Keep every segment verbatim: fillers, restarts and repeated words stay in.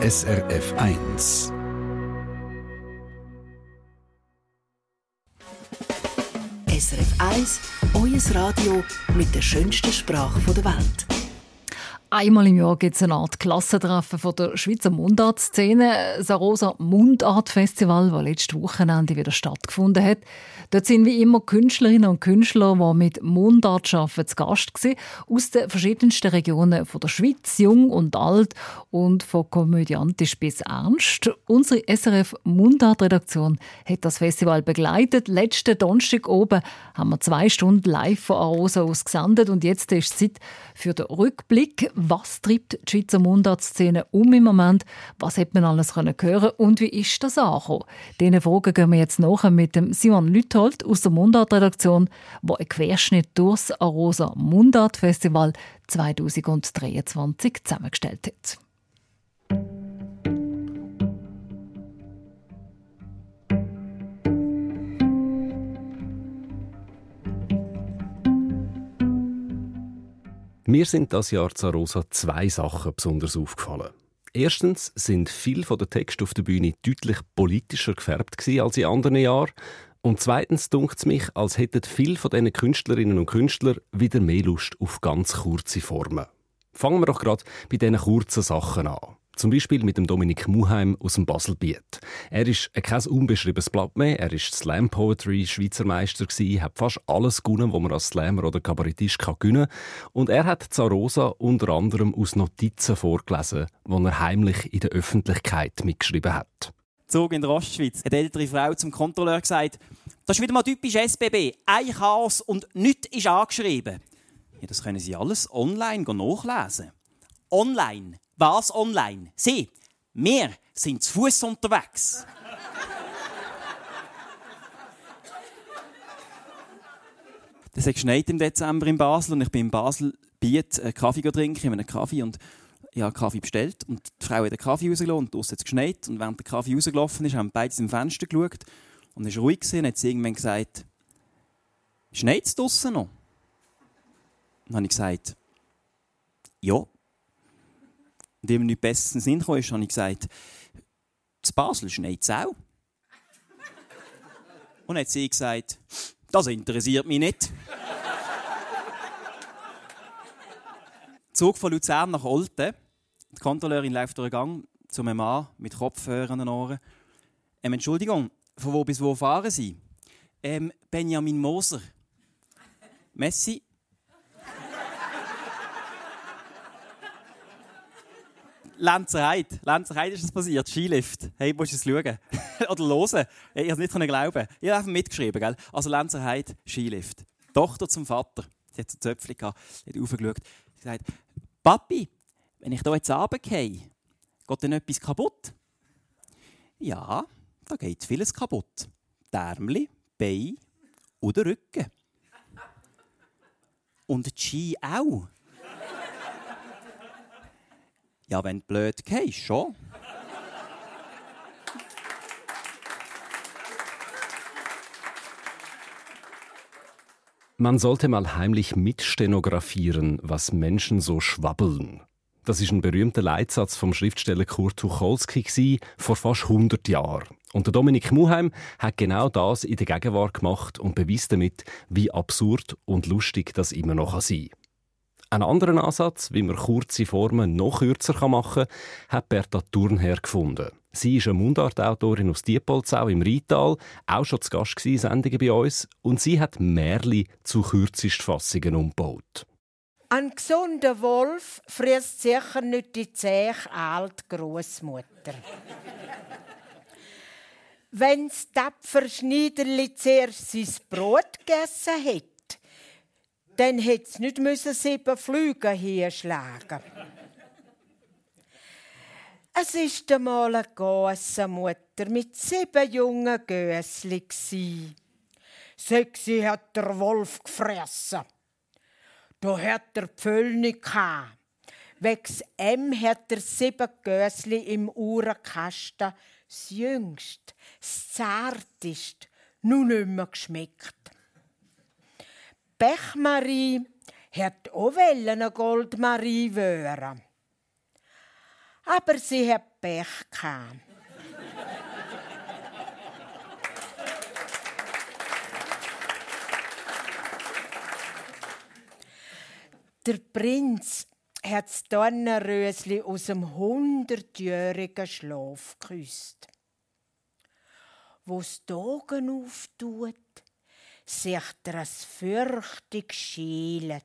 S R F eins. S R F eins, euer Radio mit der schönsten Sprache der Welt. Einmal im Jahr gibt es eine Art Klassentreffen von der Schweizer Mundartszene, das Arosa Mundart-Festival, das letztes Wochenende wieder stattgefunden hat. Dort sind wie immer Künstlerinnen und Künstler, die mit Mundart arbeiten, zu Gast gewesen, aus den verschiedensten Regionen von der Schweiz, jung und alt und von komödiantisch bis ernst. Unsere S R F Mundart-Redaktion hat das Festival begleitet. Letzten Donnerstag oben haben wir zwei Stunden live von Arosa aus gesendet und jetzt ist Zeit für den Rückblick. Was treibt die Schweizer Mundartszene um im Moment? Was hat man alles hören können und wie ist das angekommen? Diesen Fragen gehen wir jetzt nach mit dem Simon Lüthold aus der Mundart-Redaktion, der einen Querschnitt durchs Arosa Mundart-Festival zwanzig dreiundzwanzig zusammengestellt hat. Mir sind das Jahr zu Arosa zwei Sachen besonders aufgefallen. Erstens sind viele der Texte auf der Bühne deutlich politischer gefärbt gewesen als in anderen Jahren. Und zweitens dunkt es mich, als hätten viele von diesen Künstlerinnen und Künstlern wieder mehr Lust auf ganz kurze Formen. Fangen wir doch gerade bei diesen kurzen Sachen an. Zum Beispiel mit dem Dominik Muheim aus dem Baselbiet. Er ist kein unbeschriebenes Blatt mehr, er war Slam-Poetry-Schweizermeister, hat fast alles gewonnen, was man als Slammer oder Kabarettist gewinnen kann. Und er hat Arosa unter anderem aus Notizen vorgelesen, die er heimlich in der Öffentlichkeit mitgeschrieben hat. Zug in der Ostschweiz hat eine ältere Frau zum Kontrolleur gesagt, das ist wieder mal typisch S B B, ein Chaos und nichts ist angeschrieben. Ja, das können Sie alles online nachlesen. Online. Was online? Sie, wir sind zu Fuß unterwegs. Es hat geschneit im Dezember in Basel und ich bin in Basel Biet einen Kaffee trinken, ich habe einen Kaffee und ich habe einen Kaffee bestellt und die Frau hat den Kaffee rausgelassen und draussen hat es geschneit und während der Kaffee rausgelaufen ist, haben beide zum Fenster geschaut und es war ruhig gewesen, und hat sie irgendwann gesagt, schneit es draussen noch? Und dann habe ich gesagt, ja. Und dem nicht bestens in den Sinn kam, habe ich gesagt, zu Basel schneit es auch. Und dann hat sie gesagt, das interessiert mich nicht. Zug von Luzern nach Olten. Die Kontrolleurin läuft durch den Gang zu einem Mann mit Kopfhörer an den Ohren. Ähm, Entschuldigung, von wo bis wo fahren Sie? Ähm, Benjamin Moser. Messi. Lenzerheide. Lenzerheide ist es passiert. Skilift. Hey, musst du es schauen. Oder hören. Ich konnte es nicht glauben. Ich habe einfach mitgeschrieben. Gell? Also Lenzerheide, Skilift. Tochter zum Vater. Sie hat so Zöpfchen gehabt. Sie hat raufgeschaut. Sie hat gesagt, Papi, wenn ich hier jetzt runtergehe, geht denn etwas kaputt? Ja, da geht vieles kaputt. Därmli, Bein und der Rücken. Und die Ski auch. Ja, wenn du blöd gehst, schon. Man sollte mal heimlich mitstenografieren, was Menschen so schwabbeln. Das ist ein berühmter Leitsatz vom Schriftsteller Kurt Tucholsky vor fast hundert Jahren. Und der Dominik Muheim hat genau das in der Gegenwart gemacht und beweist damit, wie absurd und lustig das immer noch sein kann. Einen anderen Ansatz, wie man kurze Formen noch kürzer machen kann, hat Berta Thurnherr gefunden. Sie ist eine Mundartautorin aus Diepolzau im Rheintal, auch schon zu Gast in Sendungen bei uns. Und sie hat Märli zu Kürzestfassungen umgebaut. Ein gesunder Wolf frisst sicher nicht die zäh alte Grossmutter. Wenn das tapfere Schneiderli zuerst sein Brot gegessen hätte, dann hätte es nicht müssen sieben Flüge hinschlagen. Es war einmal eine Gassenmutter mit sieben jungen Gössli. Sechsi hat der Wolf gefressen. Da hat er Pföllni gehabt. Wegs M hat er sieben Gössli im Uhrenkasten, das jüngste, das zarteste, nun nicht mehr geschmeckt. Pechmarie hat auch eine Goldmarie wöre. Aber sie hat Pech gehabt. Der Prinz hat das Dornenrösli aus dem hundertjährigen Schlaf geküsst. Wo es die Augen auftut, sieht er es fürchtig schielen.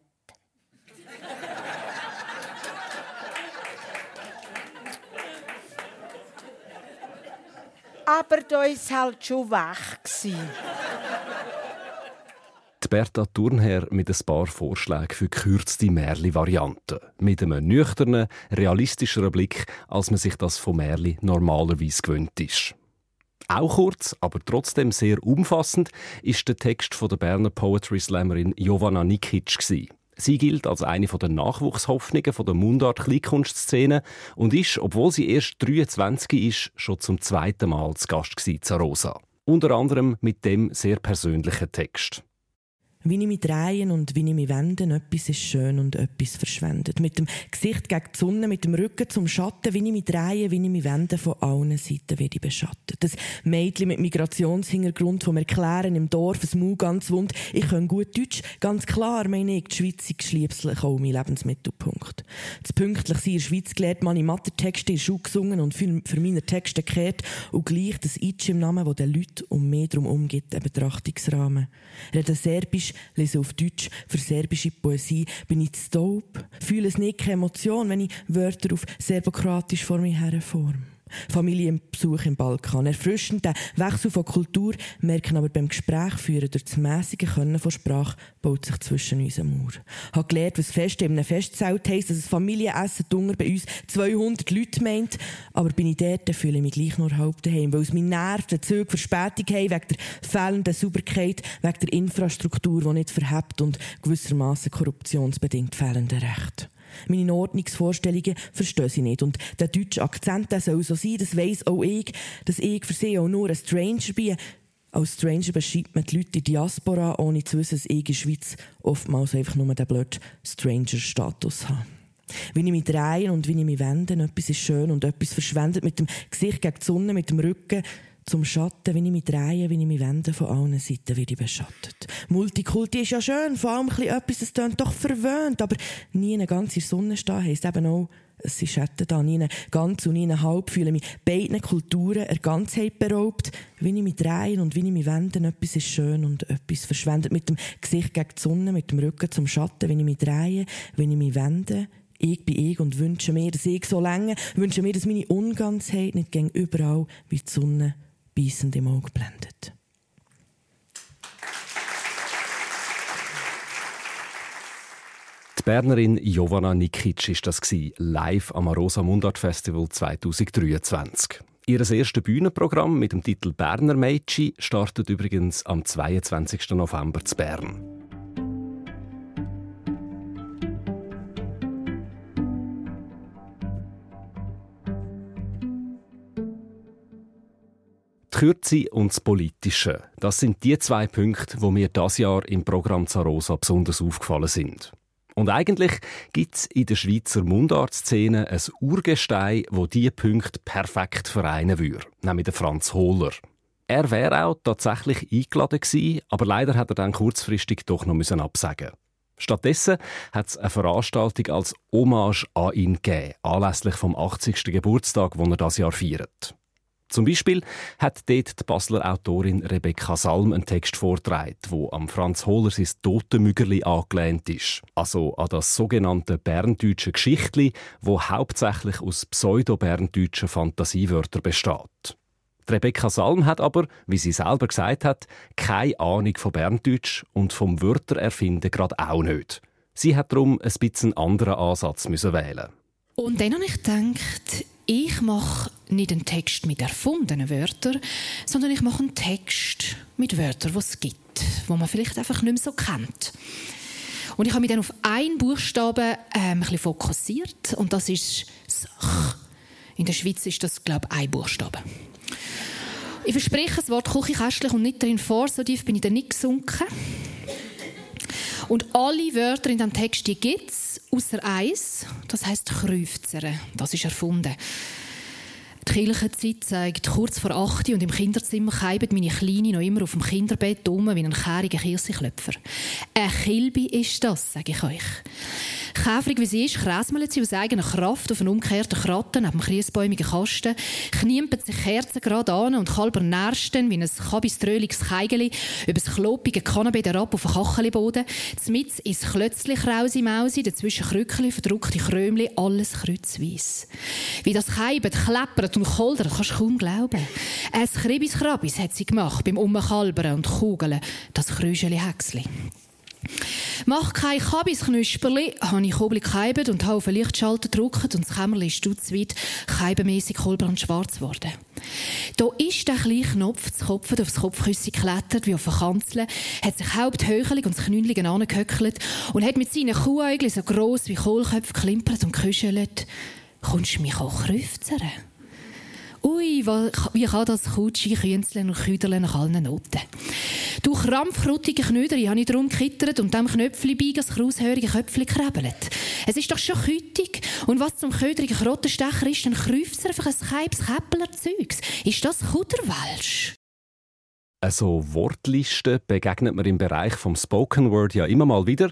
Aber da war es halt schon wach. Die Berta Thurnherr mit ein paar Vorschlägen für gekürzte Märli-Varianten. Mit einem nüchternen, realistischeren Blick, als man sich das von Märli normalerweise gewöhnt ist. Auch kurz, aber trotzdem sehr umfassend, war der Text von der Berner Poetry-Slammerin Jovanna Nikitsch. Sie gilt als eine der Nachwuchshoffnungen der Mundart-Kleinkunstszene und ist, obwohl sie erst dreiundzwanzig ist, schon zum zweiten Mal zu Gast gsi in Arosa. Unter anderem mit dem sehr persönlichen Text. Wie ich mich drehe und wie ich mich wende, etwas ist schön und etwas verschwendet. Mit dem Gesicht gegen die Sonne, mit dem Rücken zum Schatten, wie ich mich drehe, wie ich mich wende, von allen Seiten werde ich beschattet. Das Mädchen mit Migrationshintergrund, das mir klären im Dorf, das Mau ganz wund, ich kann gut Deutsch, ganz klar meine ich, die Schweiz ist geschliebslich auch mein Lebensmittelpunkt. Das pünktlich sein in der Schweiz gelernt, meine Mathe-Texte in der Schule gesungen und für meine Texte gekehrt und gleich das Itsch im Namen, das den Leuten um mich drum umgibt, ein Betrachtungsrahmen. Reden Serbisch, lese auf Deutsch, für serbische Poesie bin ich zu taub, fühle es nicht, keine Emotion, wenn ich Wörter auf Serbokratisch vor mir herforme. Familienbesuch im Balkan, erfrischend der Wechsel von Kultur, merken aber beim Gespräch führen durch das mässige Können von Sprache baut sich zwischen uns eine Mauer. Ich habe gelernt, was Feste in einem Festzelt heisst, dass ein Familienessen Dunger bei uns zweihundert Leute meint, aber bin ich dort, fühle ich mich gleich nur halb daheim, weil es mich nervt, den Zug Verspätung haben, wegen der fehlenden Sauberkeit, wegen der Infrastruktur, die nicht verhebt und gewissermaßen korruptionsbedingt fehlende Rechte. Meine Ordnungsvorstellungen verstehe ich nicht. Und der deutsche Akzent der soll so sein, das weiss auch ich, dass ich für sie auch nur ein Stranger bin. Als Stranger beschreibt man die Leute in Diaspora, ohne zu wissen, dass ich in der Schweiz oftmals einfach nur den blöden Stranger-Status habe. Wie ich mich drehe und wie ich mich wende, etwas ist schön und etwas verschwendet, mit dem Gesicht gegen die Sonne, mit dem Rücken zum Schatten, wenn ich mich drehe, wenn ich mich wende, von allen Seiten werde ich beschattet. Multikulti ist ja schön, vor allem etwas, das tönt doch verwöhnt, aber nie eine ganze Sonne stehen heisst eben auch, es ist Schatten da, nie eine ganz und nie eine halb, fühle mich beiden Kulturen der Ganzheit beraubt, wenn ich mich drehe und wenn ich mich wende, etwas ist schön und etwas verschwendet, mit dem Gesicht gegen die Sonne, mit dem Rücken zum Schatten, wenn ich mich drehe, wenn ich mich wende, ich bin ich und wünsche mir, dass ich so lange, wünsche mir, dass meine Unganzheit nicht gegen überall wie die Sonne beißend im Auge blendet. Die Bernerin Jovanna Nikitsch war das live am Arosa Mundart-Festival zwanzig dreiundzwanzig. Ihr erstes Bühnenprogramm mit dem Titel «Berner Mädchen» startet übrigens am zweiundzwanzigsten November zu Bern. Die Kürze und das Politische, das sind die zwei Punkte, die mir dieses Jahr im Programm Arosa besonders aufgefallen sind. Und eigentlich gibt es in der Schweizer Mundartszene ein Urgestein, das diese Punkte perfekt vereinen würde, nämlich den Franz Hohler. Er wäre auch tatsächlich eingeladen gewesen, aber leider hat er dann kurzfristig doch noch absagen müssen. Stattdessen hat es eine Veranstaltung als Hommage an ihn gegeben, anlässlich vom achtzigsten Geburtstag, den er dieses Jahr feiert. Zum Beispiel hat dort die Basler Autorin Rebecca Salm einen Text vorgetragen, der am Franz Hohler sein Totenmüggerli angelehnt ist. Also an das sogenannte berndeutsche Geschichtli, das hauptsächlich aus pseudo-berndeutschen Fantasiewörtern besteht. Die Rebecca Salm hat aber, wie sie selber gesagt hat, keine Ahnung von Berndeutsch und vom Wörtererfinden gerade auch nicht. Sie hat darum ein bisschen einen anderen Ansatz müssen wählen. Und dann habe ich gedacht, ich mache nicht einen Text mit erfundenen Wörtern, sondern ich mache einen Text mit Wörtern, die es gibt, die man vielleicht einfach nicht mehr so kennt. Und ich habe mich dann auf einen Buchstaben ähm, ein bisschen fokussiert, und das ist das «ch». In der Schweiz ist das, glaube ich, ein Buchstabe. Ich verspreche, das Wort Küchenkästchen kommt nicht darin vor, so tief bin ich dann nicht gesunken. Und alle Wörter in diesem Text gibt es, ausser eins, das heisst «krüfzere». Das ist erfunden. Die Kirchenzeit zeigt kurz vor acht und im Kinderzimmer keibt meine Kleine noch immer auf dem Kinderbett um wie ein käriger Kirschenklöpfer. Ein Kilbi ist das, sage ich euch. Käferig wie sie ist, kräsmelt sie aus eigener Kraft auf einen umgekehrten Kratten neben dem kriesbäumigen Kasten, kniempelt sich kerzengerade an und kalbernärscht dann wie ein kabiströhliges Keigeli über das klopige Kanapee herab auf den Kachelboden, mitten ins Klötzli Krausi-Mausi, dazwischen Krückeli, verdruckte Krömli, alles kreuzweiss. Wie das keibt, kleppert und koldert, kannst du kaum glauben. Ein Kribis-Krabis hat sie gemacht beim Umkalbern und Kugeln, das Krüscheli-Häcksli. «Mach kein Kabisknüsperli», habe ich oben gekeibt und habe auf den Lichtschalter gedrückt und das Kämmerli ist dutzweit keibenmässig kolbrandschwarz geworden. Da ist der kleine Knopf zu Kopf aufs Kopfküsse geklettert wie auf eine Kanzel, hat sich haupthöchelig und das Knündligen angehöckelt und hat mit seinen Kuhäugeln so gross wie Kohlköpfe geklimpert und geküschelt. «Kommst du mich auch rüfzern?» Ui, wie kann das Kutschi künzeln und küderlen nach allen Noten? Du krampfkruttige Knöderi habe ich darum gekittert und dem Knöpfli-Beigen das kraushörige Köpfli gekrebelt. Es ist doch schon kütig. Und was zum köderigen Krottenstecher ist, dann kräuft es einfach ein keibes Käppler-Zeugs. Ist das Kuderwelsch? Also Wortlisten begegnet man im Bereich des Spoken Word ja immer mal wieder.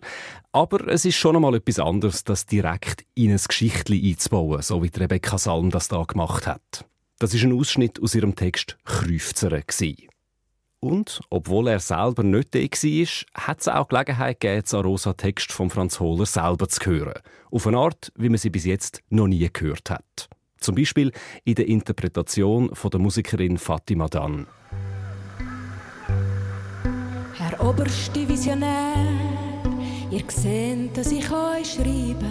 Aber es ist schon einmal etwas anderes, das direkt in ein Geschichtli einzubauen, so wie Rebecca Salm das da gemacht hat. Das war ein Ausschnitt aus ihrem Text «Kräufzere». Und obwohl er selber nicht da war, hat es auch Gelegenheit gegeben, den Arosa-Text von Franz Hohler selber zu hören. Auf eine Art, wie man sie bis jetzt noch nie gehört hat. Zum Beispiel in der Interpretation von der Musikerin Fatima Dunn. Herr oberste Visionär, ihr seht, dass ich euch schreibe,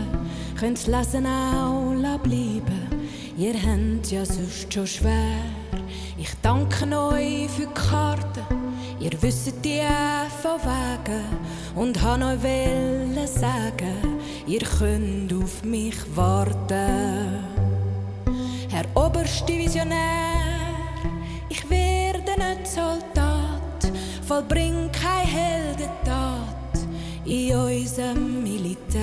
könnt's lesen auch bleiben. Ihr habt ja sonst schon schwer. Ich danke euch für die Karten. Ihr wisst die von wegen. Und han euch wollen sagen, ihr könnt auf mich warten. Herr oberste Visionär, ich werde nicht Soldat. Vollbring keine Heldentat in unserem Militär.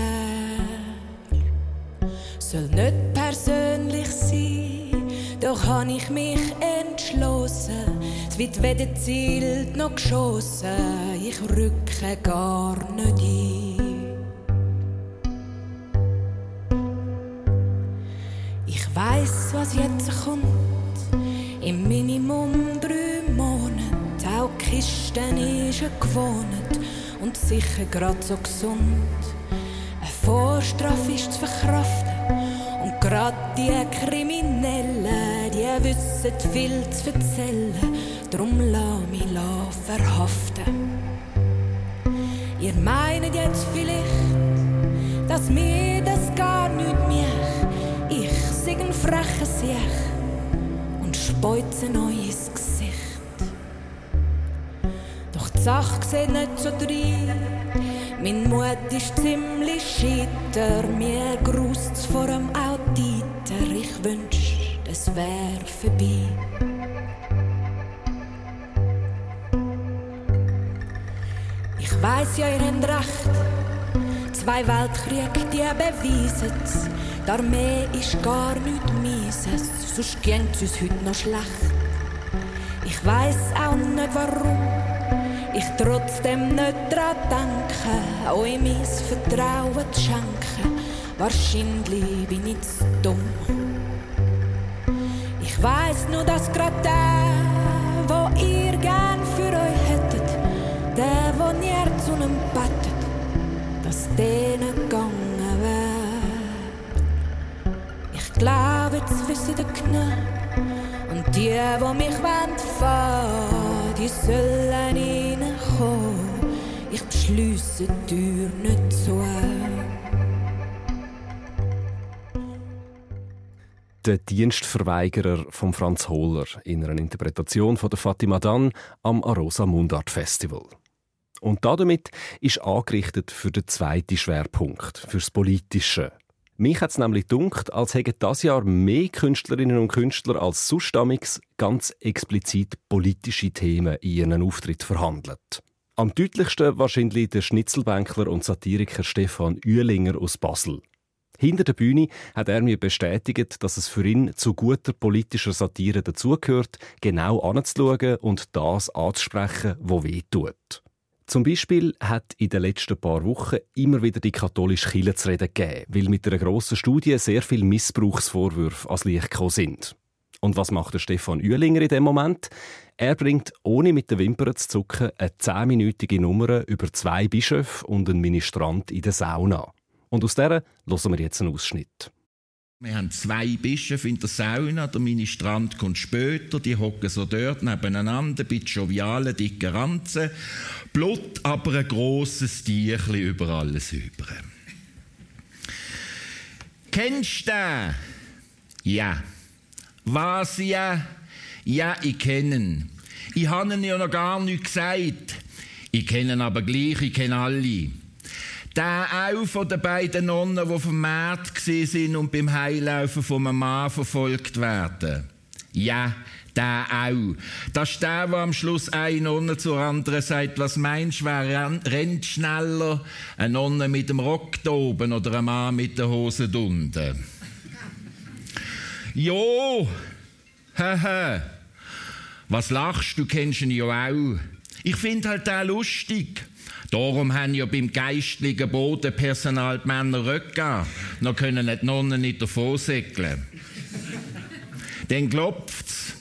Soll nicht persönlich sein, doch han ich mich entschlossen. Es wird weder zielt noch geschossen, ich rücke gar nicht ein. Ich weiss, was jetzt kommt, im Minimum drei Monate. Auch die Kisten ist er gewohnt und sicher grad so gesund. Eine Vorstrafe ist zu verkraften. Und gerade die Kriminellen, die wissen viel zu erzählen. Drum lass mich verhaften. Ihr meint jetzt vielleicht, dass mir das gar nicht mich. Ich sing ein frecher Sieg und speuze euch ins Gesicht. Doch die Sache sieht nicht so drein. Mein Mut ist ziemlich scheiter, mir grußt's vor dem Auditer. Ich wünsch, es wär vorbei. Ich weiss ja, ihr habt recht. Zwei Weltkriege, die beweisen's. Die Armee ist gar nichts Mieses, sonst ging's uns heute noch schlecht. Ich weiss auch nicht warum. Ich trotzdem nicht dran denke, euch mein Vertrauen zu schenken. Wahrscheinlich bin ich zu dumm. Ich weiss nur, dass gerade der, wo ihr gern für euch hättet, der, wo ihr zu einem bettet, dass der nicht gegangen wär. Ich glaube, jetzt wisst ihr genau. Und die, die mich fahren wollen, die sollen ich beschliesse die Tür nicht zu. Der Dienstverweigerer von Franz Hohler in einer Interpretation von der Fatima Dunn am Arosa Mundart-Festival. Und damit ist angerichtet für den zweiten Schwerpunkt, für das Politische. Mich hat es nämlich gedunkt, als hätten dieses Jahr mehr Künstlerinnen und Künstler als sonst ganz explizit politische Themen in ihren Auftritt verhandelt. Am deutlichsten wahrscheinlich der Schnitzelbänkler und Satiriker Stefan Uehlinger aus Basel. Hinter der Bühne hat er mir bestätigt, dass es für ihn zu guter politischer Satire dazugehört, genau anzuschauen und das anzusprechen, was weh tut. Zum Beispiel hat in den letzten paar Wochen immer wieder die katholische Kirche zu reden gegeben, weil mit einer grossen Studie sehr viele Missbrauchsvorwürfe ans Licht gekommen sind. Und was macht der Stefan Uehlinger in dem Moment? Er bringt, ohne mit den Wimpern zu zucken, eine zehnminütige Nummer über zwei Bischöfe und einen Ministrant in der Sauna. Und aus dieser hören wir jetzt einen Ausschnitt. Wir haben zwei Bischöfe in der Sauna, der Ministrant kommt später, die hocken so dort nebeneinander, bei jovialen, dicken Ranzen, blut aber ein grosses Tierchen über alles über. «Kennst du den?» «Ja.» «Was, ja?» «Ja, ich kenne ihn. Ich habe ihn ja noch gar nicht gesagt. Ich kenne ihn aber gleich, ich kenne alle.» Der auch von den beiden Nonnen, die auf dem Markt waren und beim Heilaufen von einem Mann verfolgt werden. Ja, der auch. Das ist der, der am Schluss eine Nonne zur anderen sagt, was meinst du, wer rennt schneller? Eine Nonne mit dem Rock da oben oder ein Mann mit den Hosen da unten? Jo, haha. Was lachst du, kennst ihn ja auch. Ich finde halt den lustig. Darum haben ja beim geistlichen Bodenpersonal die Männer Röcke. Dann können die Nonnen nicht davon segeln. Dann klopft's.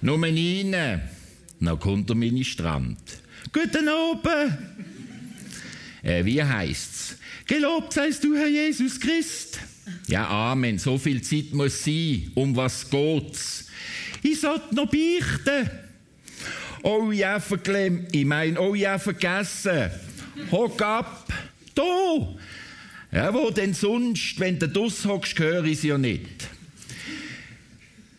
Nur rein. Dann kommt der Ministrant. «Guten Abend!» äh, «Wie heisst's?» «Gelobt seist du, Herr Jesus Christ!» «Ja, Amen, so viel Zeit muss sein. Um was geht's?» «Ich sollte noch beichten!» «Oh ja, verklemmt, ich meine, oh ja, vergessen. Hock ab, da!» «Ja, wo denn sonst? Wenn du dus hockst, höre ich sie ja nicht.»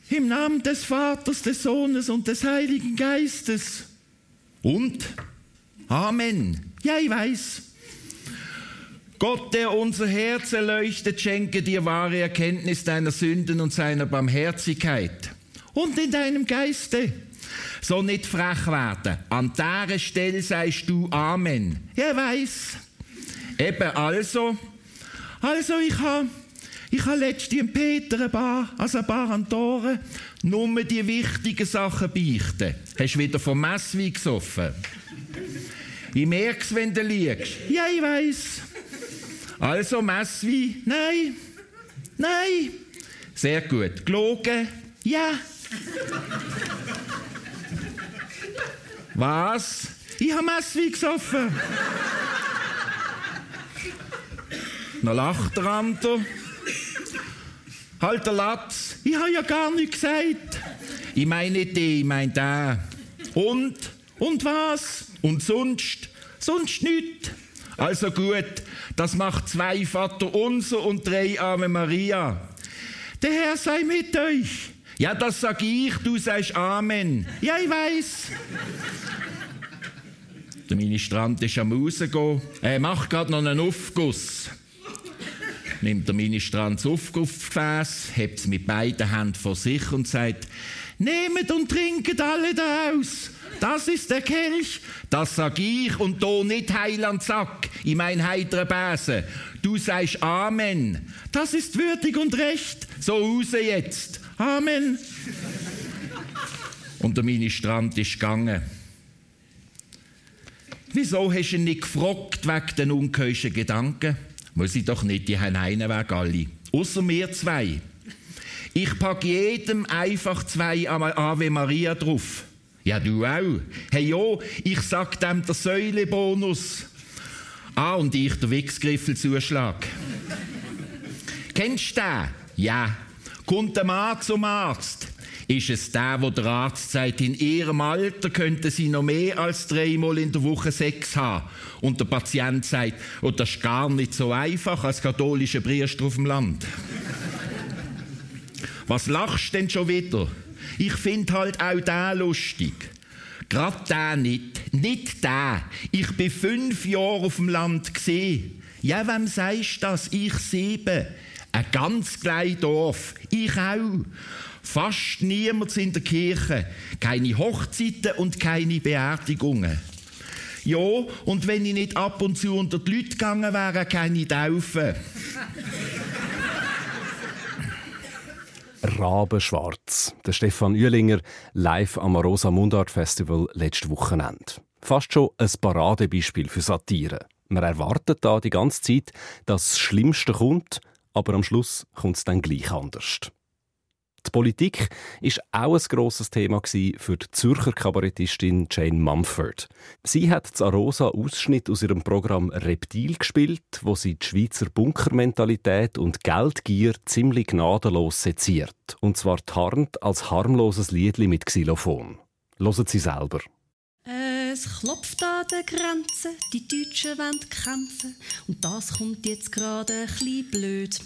«Im Namen des Vaters, des Sohnes und des Heiligen Geistes.» «Und?» «Amen.» «Ja, ich weiss.» «Gott, der unser Herz erleuchtet, schenke dir wahre Erkenntnis deiner Sünden und seiner Barmherzigkeit. Und in deinem Geiste.» «So nicht frech werden. An dieser Stelle sagst du Amen.» «Ja, weiss.» «Eben, also?» «Also, ich habe ich ha letztens in Peter ein paar, also ein paar an Toren, nur die wichtigen Sachen beichten. Hast du wieder vom Messwein gesoffen?» «Ich merke es, wenn du liegst.» «Ja, ich weiss.» «Also, Messwein?» «Nein.» «Nein.» «Sehr gut. Gelogen?» «Ja.» «Was?» «Ich habe Messwein gesoffen.» Dann lacht der andere. «Halt der Latz.» «Ich habe ja gar nichts gesagt.» «Ich meine nicht den, ich meine den.» «Und?» «Und was?» «Und sonst?» «Sonst nichts.» «Also gut, das macht zwei Vater unser und drei Ave Maria.» «Der Herr sei mit euch.» «Ja, das sag ich, du sagst Amen.» «Ja, ich weiss.» Der Ministrant ist am Rausgehen. Er macht gerade noch einen Aufguss. Nimmt der Ministrant das Aufgussgefäß, hebt es mit beiden Händen vor sich und sagt: «Nehmt und trinket alle daraus. Das ist der Kelch. Das sag ich und do nicht Heil an Sack. Ich mein heitere Bäse. Du sagst Amen. Das ist würdig und recht. So raus jetzt. Amen.» Und der Ministrant ist gegangen. «Wieso hast du ihn nicht gefragt wegen den unkeuschen Gedanken?» «Muss ich doch nicht, die haben einen Weg alle. Außer mir zwei. Ich packe jedem einfach zwei Ave Maria drauf.» «Ja, du auch.» «Hey jo, ich sag dem der Säulebonus.» «Ah, und ich der Wichsgriffelzuschlag.» «Kennst du den?» «Ja.» «Kommt der Mann zum Arzt?» «Ist es der, wo der Arzt sagt, in ihrem Alter könnten sie noch mehr als dreimal in der Woche Sex haben?» Und der Patient sagt: «Oh, das ist gar nicht so einfach als katholischer Priester auf dem Land.» «Was lachst du denn schon wieder? Ich finde halt auch den lustig.» «Gerade den nicht. Nicht den. Ich bin fünf Jahre auf dem Land gesehen.» «Ja, wem sagst du das? Ich sieben. Ein ganz kleines Dorf. Ich auch. Fast niemand in der Kirche. Keine Hochzeiten und keine Beerdigungen.» Ja, und wenn ich nicht ab und zu unter die Leute gegangen wäre, keine Taufe. Rabenschwarz. Der Stefan Uehlinger live am Arosa Mundart-Festival letztes Wochenende. Fast schon ein Paradebeispiel für Satire. Man erwartet da die ganze Zeit, dass das Schlimmste kommt, aber am Schluss kommt es dann gleich anders. Die Politik war auch ein grosses Thema für die Zürcher Kabarettistin Jane Mumford. Sie hat das Arosa-Ausschnitt aus ihrem Programm «Reptil» gespielt, wo sie die Schweizer Bunkermentalität und Geldgier ziemlich gnadenlos seziert. Und zwar tarnt als harmloses Liedli mit Xylophon. Hören Sie selber. Es klopft an den Grenzen, die Deutschen wollen kämpfen. Und das kommt jetzt gerade ein bisschen blöd.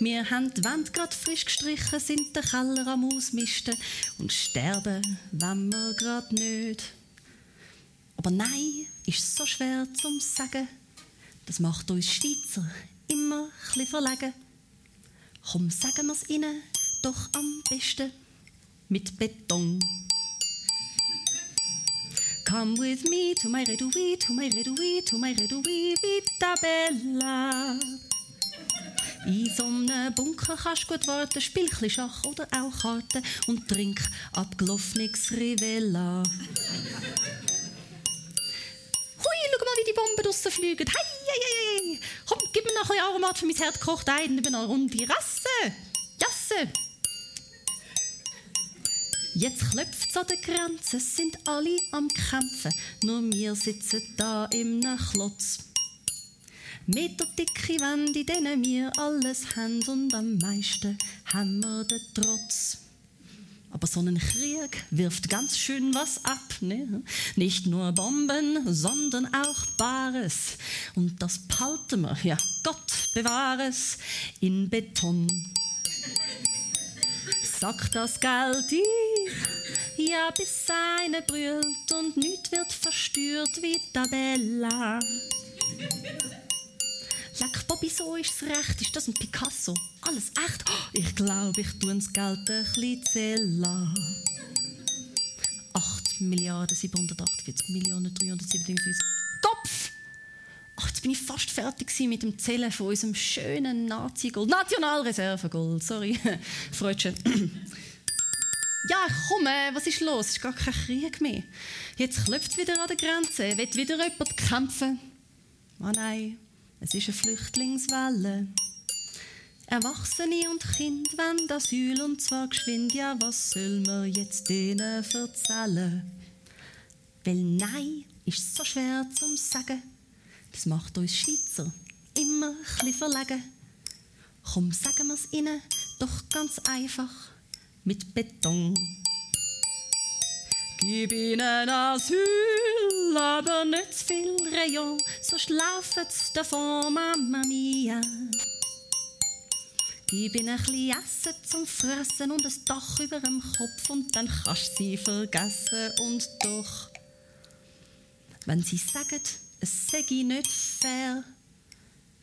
Wir haben die Wände gerade frisch gestrichen, sind den Keller am Ausmisten und sterben, wenn wir gerade nicht. Aber nein, ist so schwer zum Sagen. Das macht uns Schweizer immer ein bisschen verlegen. Komm, sagen wir's ihnen doch am besten mit Beton. Come with me to my Redouille, to my Redouille, to my Redouille, Vita Bella. In so einem Bunker kannst du gut warten, spiel ein bisschen Schach oder auch Karten und trink abgelaufenes Rivella. Hui, schau mal, wie die Bomben draussen fliegen. Hei, hei, hei. Komm, gib mir noch ein Aromat für mein Herd gekocht ein, ich bin eine runde Rasse. Jasse. Jetzt klopft's an den Grenzen, sind alle am Kämpfen, nur wir sitzen da im Klotz. Meterdicke Wände, in denen wir alles haben und am meisten haben wir den Trotz. Aber so ein Krieg wirft ganz schön was ab, ne? Nicht nur Bomben, sondern auch Bares. Und das behalten wir, ja Gott bewahre es, in Beton. Sack das Geld ein, ja bis einer brüllt und nichts wird verstört wie Tabella. Leck, Bobby, so ist's recht. Ist das ein Picasso? Alles echt? Ich glaube, ich tue das Geld ein bisschen zählen. acht Milliarden siebenhundertachtundvierzig Millionen dreihundertsiebenundfünfzig Kopf! Ach, jetzt bin ich fast fertig mit dem Zählen von unserem schönen Nazi-Gold. Nationalreserve-Gold, sorry. Freudchen. Ja, komm, was ist los? Es ist gar kein Krieg mehr. Jetzt klopft es wieder an der Grenze. Will wieder jemand kämpfen? Oh nein. Es ist eine Flüchtlingswelle. Erwachsene und Kinder wollen Asyl und zwar geschwind. Ja, was soll man jetzt denen erzählen? Weil Nein ist so schwer zum Sagen. Das macht uns Schweizer immer ein bisschen verlegen. Komm, sagen wir's ihnen doch ganz einfach mit Beton. Gib ihnen Asyl, aber nicht zu viel Rayon, sonst laufen sie davon, Mama Mia. Gib ihnen ein bisschen Essen zum Fressen und ein Dach über dem Kopf und dann kannst du sie vergessen. Und doch, wenn sie sagen, es sei nicht fair,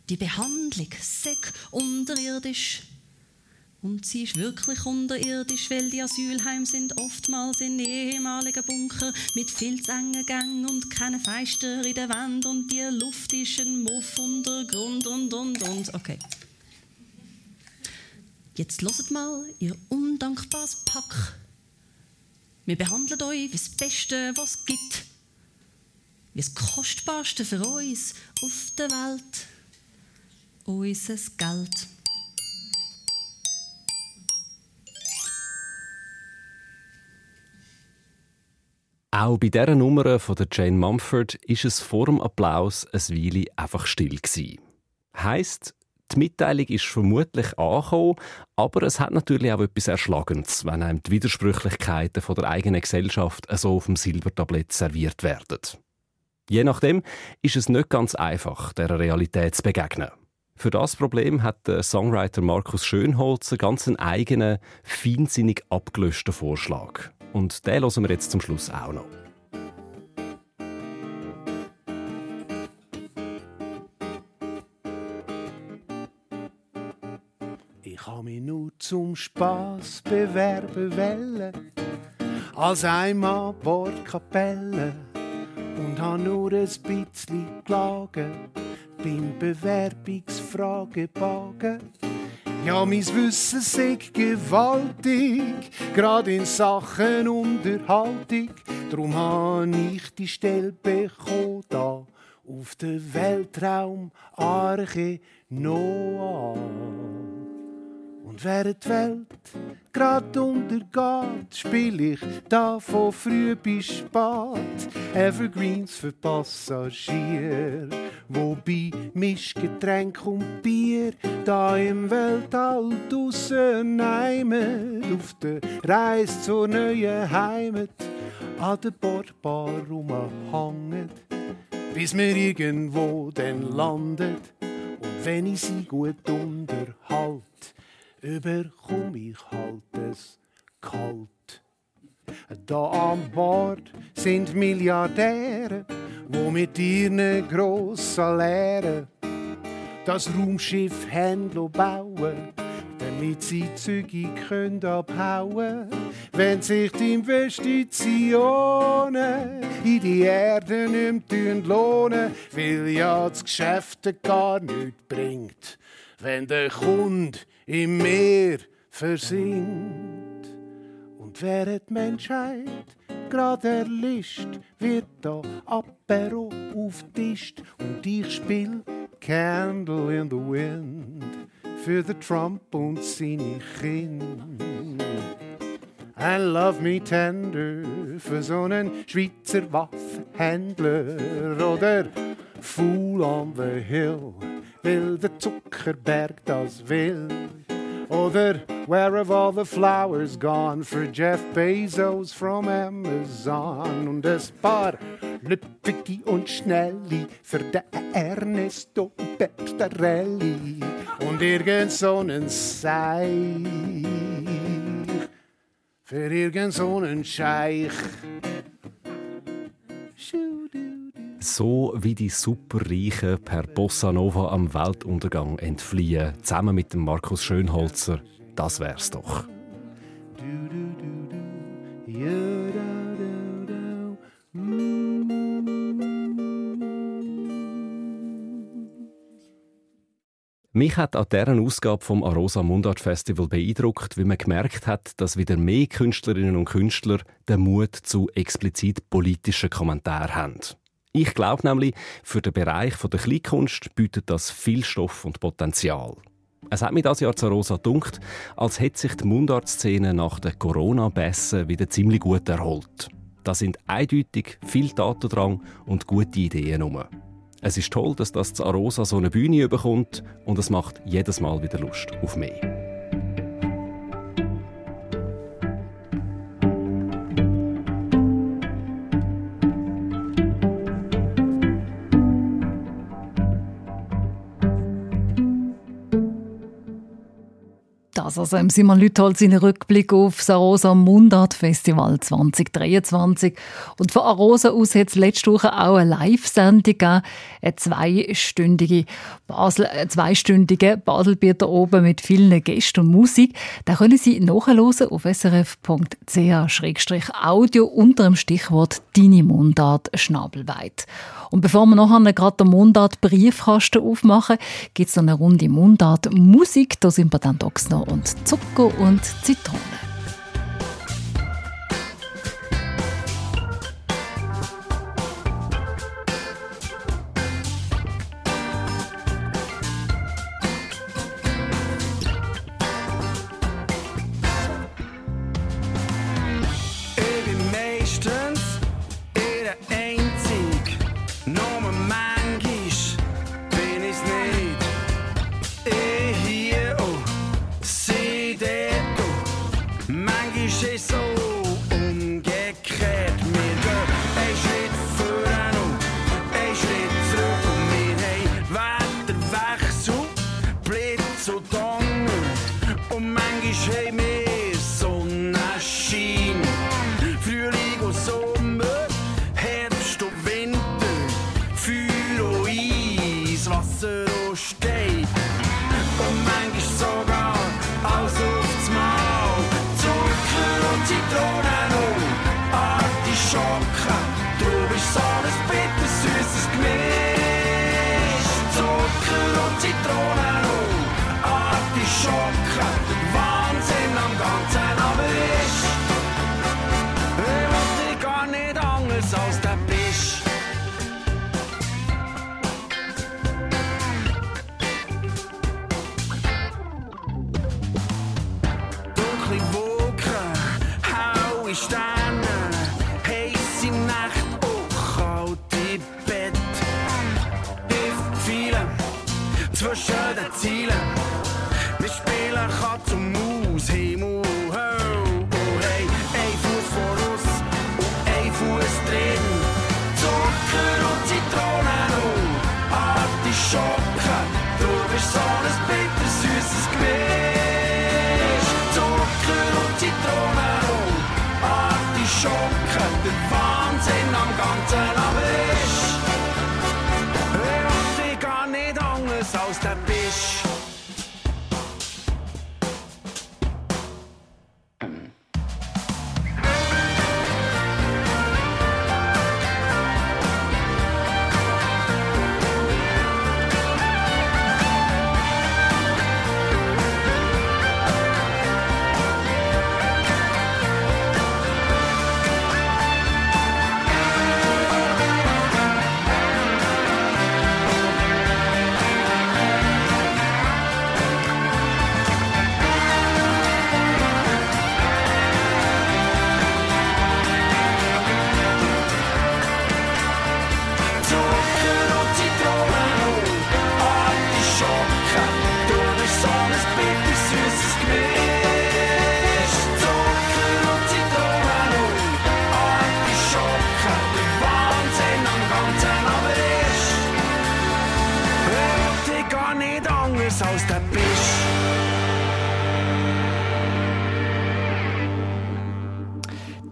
die Behandlung sei unterirdisch. Und sie ist wirklich unterirdisch, weil die Asylheime sind oftmals in ehemaligen Bunker mit viel zu engen Gängen und keine Fenster in der Wand und die Luft ist ein Muffuntergrund und, und, und. Okay. Jetzt hört mal, ihr undankbares Pack. Wir behandeln euch wie das Beste, was es gibt. Wie das Kostbarste für uns auf der Welt. Unser Geld. Auch bei dieser Nummer von Jane Mumford war es vor dem Applaus eine Weile einfach still. Heisst, die Mitteilung ist vermutlich angekommen, aber es hat natürlich auch etwas Erschlagendes, wenn einem die Widersprüchlichkeiten von der eigenen Gesellschaft so auf dem Silbertablett serviert werden. Je nachdem ist es nicht ganz einfach, dieser Realität zu begegnen. Für das Problem hat der Songwriter Markus Schönholz einen ganz eigenen, feinsinnig abgelöschten Vorschlag. Und den hören wir jetzt zum Schluss auch noch. Ich habe mich nur zum Spass bewerben wollen, als einmal Bordkapelle und han nur ein bisschen gelagen beim Bewerbungsfragebogen. Ja, mein Wissen ist gewaltig, gerade in Sachen Unterhaltung. Darum habe ich die Stelle bekommen, da auf der Weltraumarche Noah. Und während die Welt gerade untergeht, spiel ich da von früh bis spät Evergreens für Passagier, wobei Mischgetränk und Bier da im Weltall draussen heimet, auf der Reise zur neuen Heimat an der Bordbar rumhänget, bis wir irgendwo dann landet. Und wenn ich sie gut unterhalte, überkomm ich halt es kalt. Da an Bord sind Milliardäre, wo mit ihren grossen Lehren das Raumschiff Händlo bauen, damit sie zügig können abhauen, wenn sich die Investitionen in die Erde nicht mehr lohnen, weil ja das Geschäft gar nichts bringt, wenn der Kunde im Meer versinkt. Und während die Menschheit gerade erlischt, wird da Apero auftischt und ich spiel Candle in the Wind für den Trump und seine Kinder. I love me tender für so einen Schweizer Waffenhändler oder Fool on the Hill, will der Zuckerberg das will. Oder Where Have All the Flowers Gone für Jeff Bezos from Amazon. Und ein paar Lüpfige und Schnelli für den Ernesto Bertarelli und irgend so einen Seich für irgend so einen Scheich. So wie die Superreichen per Bossa Nova am Weltuntergang entfliehen, zusammen mit dem Markus Schönholzer, das wär's doch. Mich hat an dieser Ausgabe vom Arosa Mundart-Festival beeindruckt, wie man gemerkt hat, dass wieder mehr Künstlerinnen und Künstler den Mut zu explizit politischen Kommentaren haben. Ich glaube nämlich, für den Bereich der Kleinkunst bietet das viel Stoff und Potenzial. Es hat mich dieses Jahr zu Arosa gedunkt, als hätte sich die Mundart-Szene nach den Corona-Bässen wieder ziemlich gut erholt. Da sind eindeutig viel Tatendrang und gute Ideen herum. Es ist toll, dass das Arosa so eine Bühne bekommt und es macht jedes Mal wieder Lust auf mehr. Das also im Simon Lüthold seinen Rückblick auf das Arosa Mundart-Festival zwanzig dreiundzwanzig. Und von Arosa aus hat es letzte Woche auch eine Live-Sendung gegeben. Eine zweistündige Basel, zweistündige Baselbieter oben mit vielen Gästen und Musik. Da können Sie nachhören auf s r f punkt c h Schrägstrich audio unter dem Stichwort «Deine Mundart schnabelweit». Und bevor wir nachher gerade den Mundart-Briefkasten aufmachen, gibt es noch eine Runde Mundart-Musik. Da sind wir dann Ochsner und Zucker und Zitrone. Ich bin meistens eher einzig, nur manchmal bin ich's nicht. Ich hier auch, sie dort auch, manchmal ist es so umgekehrt. Wir gehen ein Schritt voran und ein Schritt zurück und wir haben Wetterwechsel, Blitz und Donner und manchmal haben wir Sonnenschein. Frühling und Sommer, Herbst und Winter, Feuer und Eis, Wasser und Stein und manchmal sogar alles aufs Mal. Zucker und Zitronen und Artischocken, du bist so ein Bier. Mückli Wolken, hau ist eine heisse Nacht, auch kalt im Bett. Ich feile zwischen den Zielen, wir spielen Katz und Maus, Himmel und Hölle. Oh hey, ein Fuß voraus und ein Fuß drin, Zucker und Zitronen und Artischocken, du bist so ein bittersüßes Gemisch. Zucker und Zitronen und Artischocken, der Wahnsinn am ganzen Abisch. Hör dich gar nicht anders als der Bisch.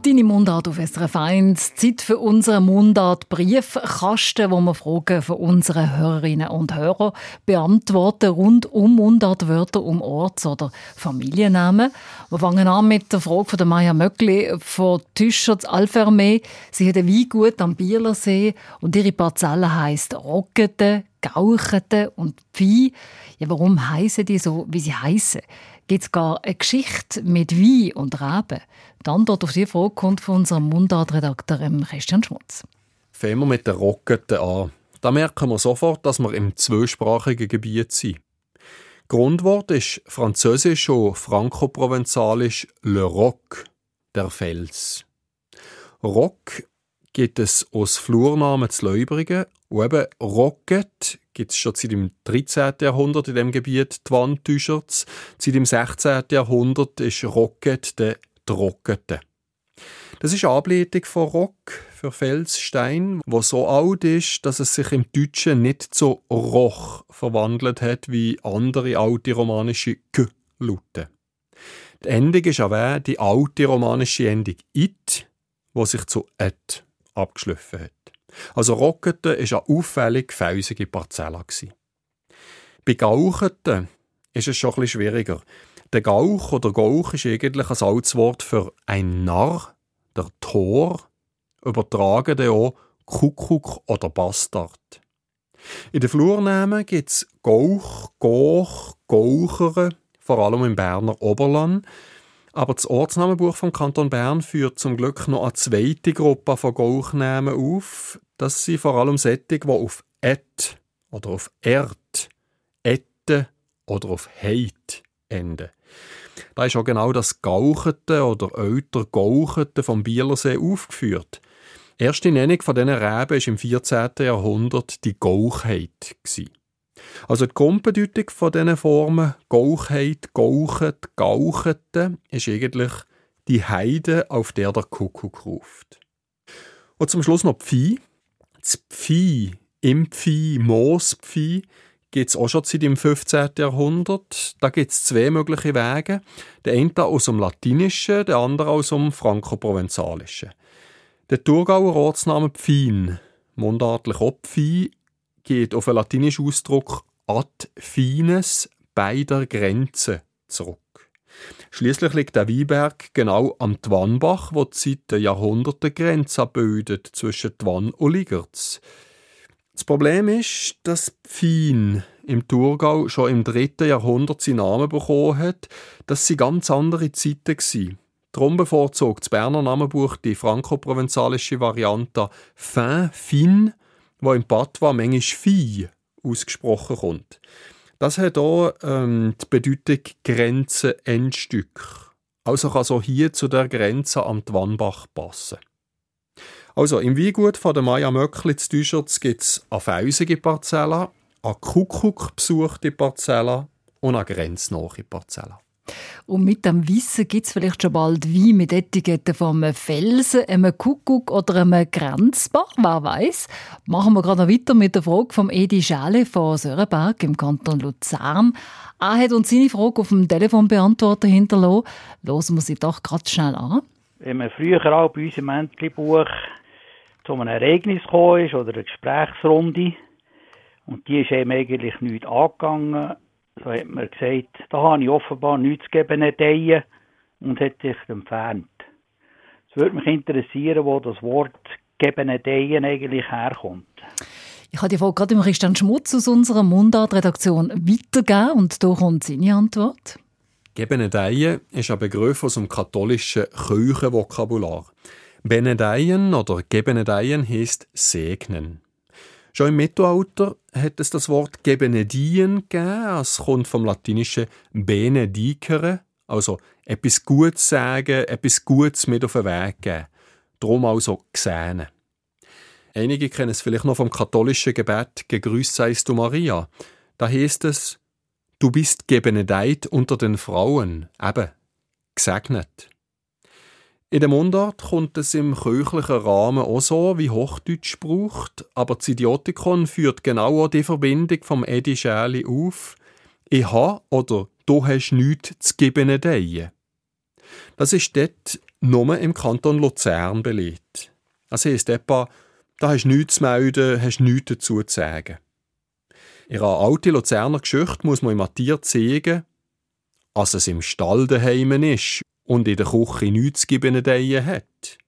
Deine Mundart auf S R F eins. Zeit für unseren Mundart-Briefkasten, wo wir Fragen von unseren Hörerinnen und Hörern beantworten, rund um Mundartwörter, um Orts- oder Familiennamen. Wir fangen an mit der Frage von der Maya Möckli von Tüscherz-Alferme. Sie hat ein Weingut am Bielersee und ihre Parzelle heisst Roggete, Gauchete und Pfy. Ja, warum heissen die so, wie sie heissen? Gibt es gar eine Geschichte mit Wein und Reben? Die Antwort auf diese Frage kommt von unserem Mundartredakteur Christian Schmutz. Fangen wir mit der Roggete an. Da merken wir sofort, dass wir im zweisprachigen Gebiet sind. Grundwort ist französisch und frankoprovenzalisch «le roc», der Fels. «Roc» gibt es aus Flurnamen zu Leubrigen, und eben «Roggete» gibt es schon seit dem dreizehnten Jahrhundert in diesem Gebiet die Wandtüscherts. Seit dem sechzehnten Jahrhundert ist Roggete der Roggete. Das ist eine Ableitung von Rock für Felsstein, wo so alt ist, dass es sich im Deutschen nicht zu Roch verwandelt hat wie andere alte romanische K-Laute. Die Endung ist auch die alte romanische Endung «it», die sich zu «et» abgeschliffen hat. Also Roggete war eine auffällig fäusige Parzelle. Bei Gauchete ist es schon etwas schwieriger. Der Gauch oder Gauch ist eigentlich ein altes Wort für ein Narr, der Tor, übertragen dann auch Kuckuck oder Bastard. In den Flurnamen gibt es Gauch, Gauch, Gauchere, vor allem im Berner Oberland. Aber das Ortsnamenbuch vom Kanton Bern führt zum Glück noch eine zweite Gruppe von Gauchnamen auf. Das sind vor allem solche, die auf «et» oder auf «ert», «ette» oder auf «heit» enden. Da ist auch genau das Gauchete oder älter Gauchete vom Bielersee aufgeführt. Erste Nennung von diesen Reben war im vierzehnten Jahrhundert die Gauchheit. Also die Grundbedeutung von diesen Formen «Gauchheit», «Gauchet», «Gauchete» ist eigentlich die Heide, auf der der Kuckuck ruft. Und zum Schluss noch Pfy. Das Pfy, im Pfy, Moospfy gibt es auch schon seit dem fünfzehnten Jahrhundert. Da gibt es zwei mögliche Wege. Der eine aus dem Latinischen, der andere aus dem Frankoprovenzalischen. Der Thurgauer Ortsname Pfin, mundartlich auch Pfy, geht auf den latinischen Ausdruck «ad fines» bei der Grenze zurück. Schließlich liegt der Weinberg genau am Twannbach, wo seit den Jahrhunderten Grenze bildet zwischen Twann und Ligerz. Das Problem ist, dass Pfin im Thurgau schon im dritten Jahrhundert seinen Namen bekommen hat. Das waren ganz andere Zeiten. Darum bevorzugt das Berner Namenbuch die frankoprovenzalische Variante «fin», «fin», wo im Patois manchmal «Pfy» ausgesprochen kommt. Das hat auch ähm, die Bedeutung «Grenze, Endstück». Also kann so hier zu der Grenze am Dwannbach passen. Also im Weingut von der Maya Möckli zu Tüscherz gibt es eine felsige Parzelle, eine Kuckuck besuchte Parzelle und eine grenznahe Parzelle. Und mit dem Wissen gibt es vielleicht schon bald Wein mit Etiketten von einem Felsen, einem Kuckuck oder einem Grenzbach, wer weiss. Machen wir gerade noch weiter mit der Frage von Edi Schäle von Sörenberg im Kanton Luzern. Er hat uns seine Frage auf dem Telefonbeantworter hinterlassen. Hören wir sie doch gerade schnell an. Wenn man früher auch bei uns im Entlebuch zu einem Ereignis gekommen ist oder eine Gesprächsrunde und die ist eben eigentlich nicht angegangen, so hat man gesagt, da habe ich offenbar nichts zu gibenedeie und hat sich entfernt. Es würde mich interessieren, wo das Wort gibenedeie eigentlich herkommt. Ich habe die Frage gerade dem Christian Schmutz aus unserer Mundart-Redaktion weitergegeben und da kommt seine Antwort. Gibenedeie ist ein Begriff aus dem katholischen Kirchenvokabular. Benedeien oder gibenedeien heisst segnen. Schon im Mittelalter hat es das Wort «gibenedien» gegeben. Es kommt vom lateinischen «benedicere», also etwas Gutes sagen, etwas Gutes mit auf den Weg geben. Darum also «gsehne». Einige kennen es vielleicht noch vom katholischen Gebet «Gegrüßt seist du, Maria». Da heisst es «Du bist gebenedeit unter den Frauen», eben «gesegnet». In der Mundart kommt es im kirchlichen Rahmen auch so, wie Hochdeutsch braucht, aber das Idiotikon führt genau auch die Verbindung vom Edi Schäle auf. «Ich ha» oder «Du hast nichts zu gibenedeie». Das ist dort nur im Kanton Luzern belegt. Das heisst etwa «Da hast nichts zu melden, hast nichts dazu zu sagen». In einer alten Luzerner Geschichte muss man im Mattier zeigen, als es im Stall daheim ist und in der Küche nichts zu gibenedeien hat.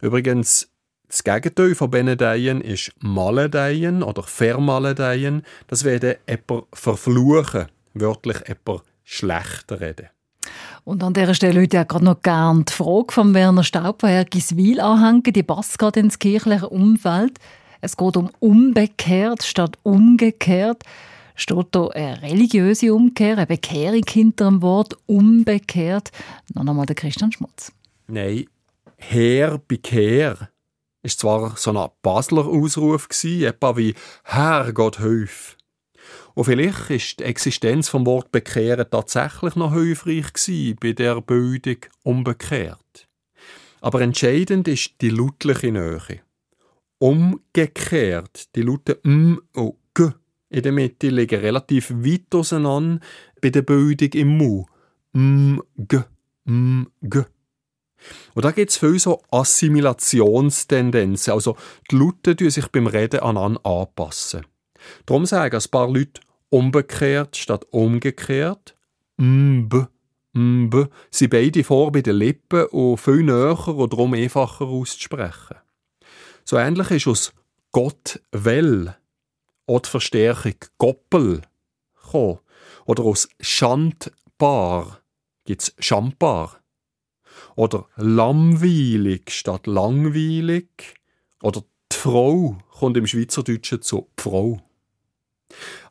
Übrigens, das Gegenteil von benedeien ist maledeien oder vermaledeien. Das wäre jemand verfluchen, wörtlich jemand schlechter reden. Und an dieser Stelle würde ich gerade noch gerne die Frage von Werner Staub von Hergiswil anhängen. Die passt gerade ins kirchliche Umfeld. Es geht um «umbekehrt» statt «umgekehrt». Steht da eine religiöse Umkehr, eine Bekehrung hinter dem Wort «umbekehrt»? Noch einmal der Christian Schmutz. Nein, «Herr bekehr» ist zwar so ein Basler Ausruf gewesen, etwa wie «Herr Gott hilf». Und vielleicht ist die Existenz des Wortes «bekehren» tatsächlich noch hilfreich gewesen bei der Bildung «umbekehrt». Aber entscheidend ist die lautliche Nähe. «Umgekehrt», die Laute «m» und «g» in der Mitte liegen relativ weit auseinander bei der Bildung im Mu. M, G, M, G. Und da gibt es viele so Assimilationstendenzen. Also die Leute passen sich beim Reden aneinander anpassen. Darum sagen ein paar Leute «umbekehrt» statt «umgekehrt». «Mb», «mb» sind beide vor bei den Lippen und viel näher und darum einfacher auszusprechen. So ähnlich ist aus «Gott will» auch die Verstärkung «Goppel» kommen. Oder aus «Schandbar» gibt es «Schandbar». Oder «langweilig» statt «langweilig». Oder «die Frau» kommt im Schweizerdeutschen zu «Pfrau».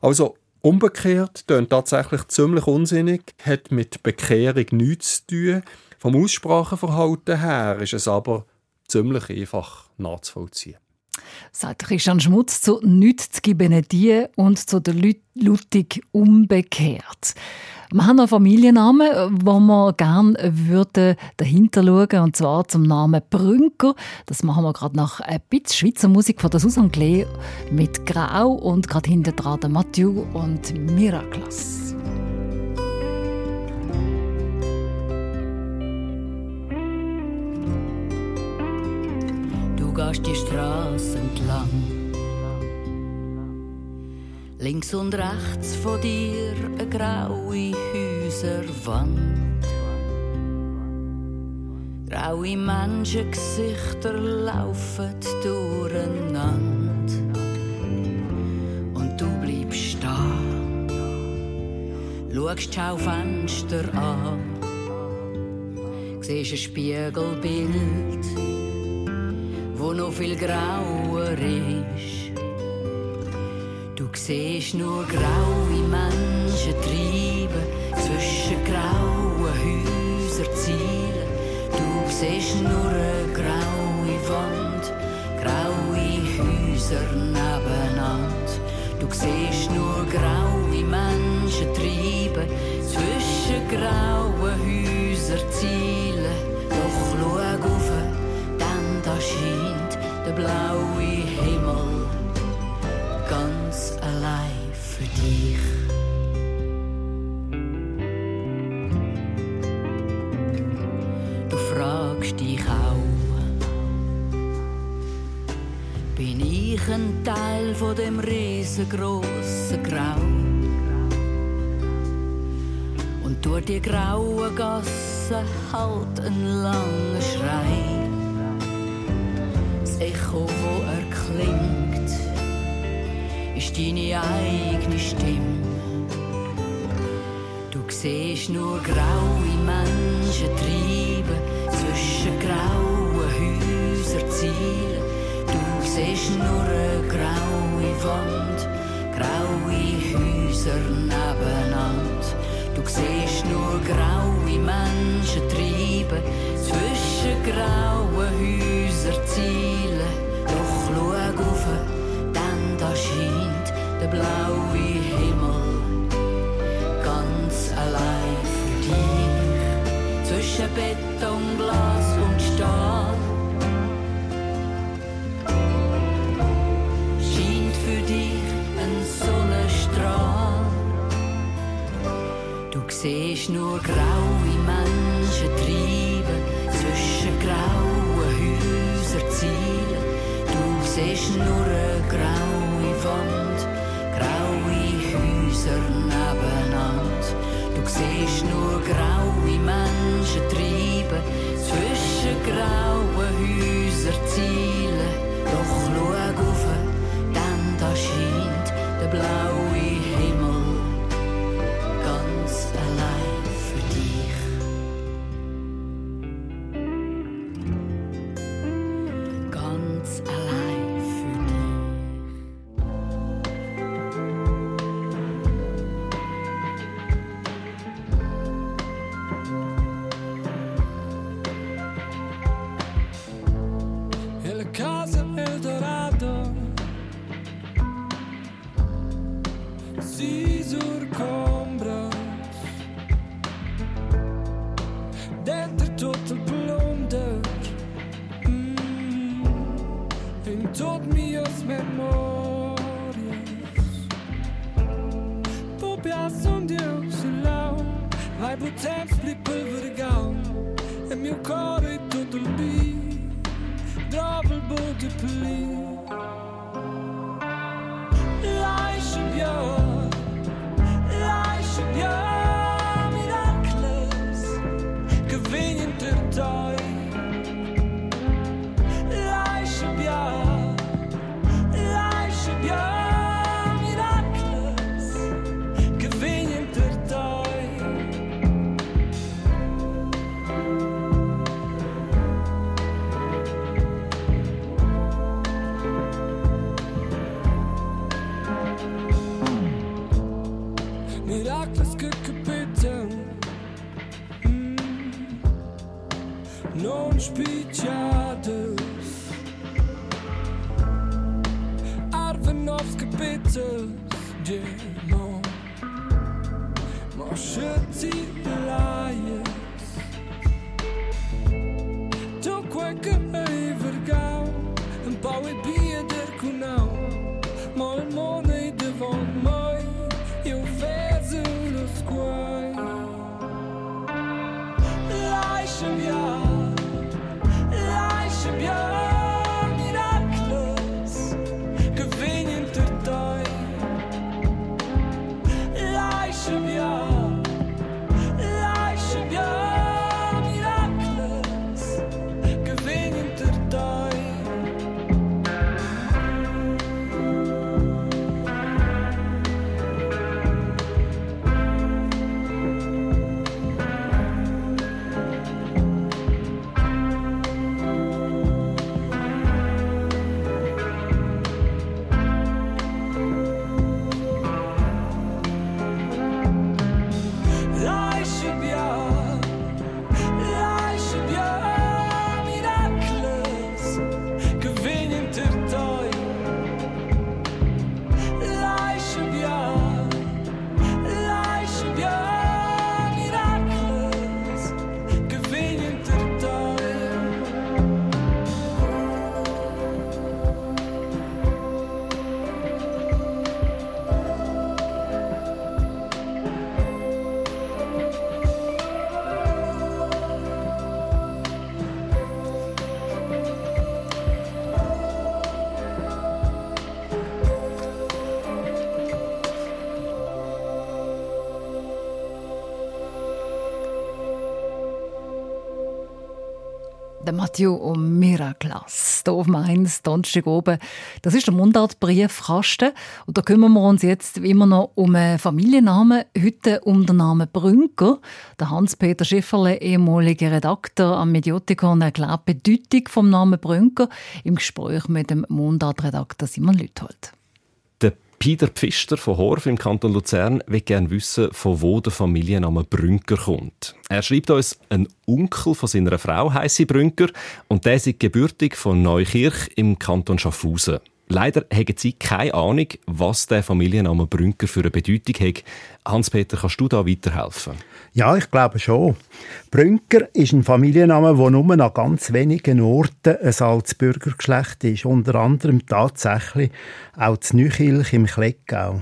Also «umbekehrt» tönt tatsächlich ziemlich unsinnig, hat mit «Bekehrung» nichts zu tun. Vom Ausspracheverhalten her ist es aber ziemlich einfach nachzuvollziehen. Sagt Christian Schmutz zu «Nichts zu gibenedeie» und zu der Lutig «Umbekehrt». Wir haben einen Familiennamen, wo wir gerne würden dahinter schauen, und zwar zum Namen Brüngger. Das machen wir gerade nach ein bisschen Schweizer Musik von der Susanne Klee mit «Grau» und gerade hinten dran der Mathieu und «Miraclas». Du gehst die Straße entlang, links und rechts von dir eine graue Häuserwand. Graue Menschengesichter laufen durcheinander und du bleibst stehen, schaust das Schaufenster an, siehst ein Spiegelbild, wo noch viel grauer ist. Du siehst nur graue Menschen treiben zwischen grauen Häusern. unser Ziel. Du siehst nur eine graue Wand, graue Häuser nebeneinander. Du siehst nur graue Menschen treiben zwischen grauen Häuserzielen. Doch schau auf, denn da scheint der blaue Himmel ganz allein für dich. Ein Teil von dem riesengroßen Grau. Und durch die grauen Gassen hallt ein langer Schrei. Das Echo, wo erklingt, ist deine eigene Stimme. Du siehst nur graue Menschen treiben zwischen grauen Häuserzielen. Du siehst nur eine graue Wand, graue Häuser nebeneinander. Du siehst nur graue Menschen treiben zwischen grauen Häuserzielen. Doch schau auf, denn da scheint der blaue Himmel ganz allein für dich. Zwischen Beton, Glas und Stahl siehst nur graue Menschen treiben zwischen grauen Häuserzielen. Du siehst nur eine graue Wand, graue Häuser nebeneinander. Du siehst nur graue Menschen treiben zwischen grauen Häuserzielen. Doch schau auf, denn da scheint der blaue Himmel allein für dich. Ganz allein für dich. El caso El Dorado. Si surco. Tot plunder, mm, vem tot minhas memórias. Bobeaste um Deus lá, vai pro tempo e pulvergão. É meu coro e todo o bi, drovel bom de plim. Lá enxubiou, lá enxubiou. Spitjadas, Arvenovs kapitas, Djemon, Mosheti Elias, Tokweca e Vergão, Empau e Bia der Cunão, Molmona e Devon Mãe, eu vejo nos quais, Lai Xavier. der Mathieu und Mira Klasse. Hier auf Mainz, Donnerstag oben. Das ist der Mundart-Briefkasten. Und da kümmern wir uns jetzt immer noch um einen Familiennamen. Heute um den Namen Brüngger. Der Hans-Peter Schifferle, ehemaliger Redakteur am Mediotikon, erklärt die Bedeutung vom Namen Brüngger im Gespräch mit dem Mundart-Redakteur Simon Lüthold. Peter Pfister von Horf im Kanton Luzern will gerne wissen, von wo der Familienname Brüngger kommt. Er schreibt uns, ein Onkel von seiner Frau heisse Brüngger und der sei gebürtig von Neukirch im Kanton Schaffhausen. Leider haben sie keine Ahnung, was der Familienname Brüngger für eine Bedeutung hat. Hans-Peter, kannst du da weiterhelfen? Ja, ich glaube schon. Brüngger ist ein Familienname, der nur an ganz wenigen Orten ein Salzbürgergeschlecht ist. Unter anderem tatsächlich auch in Neukirch im Kleckgau.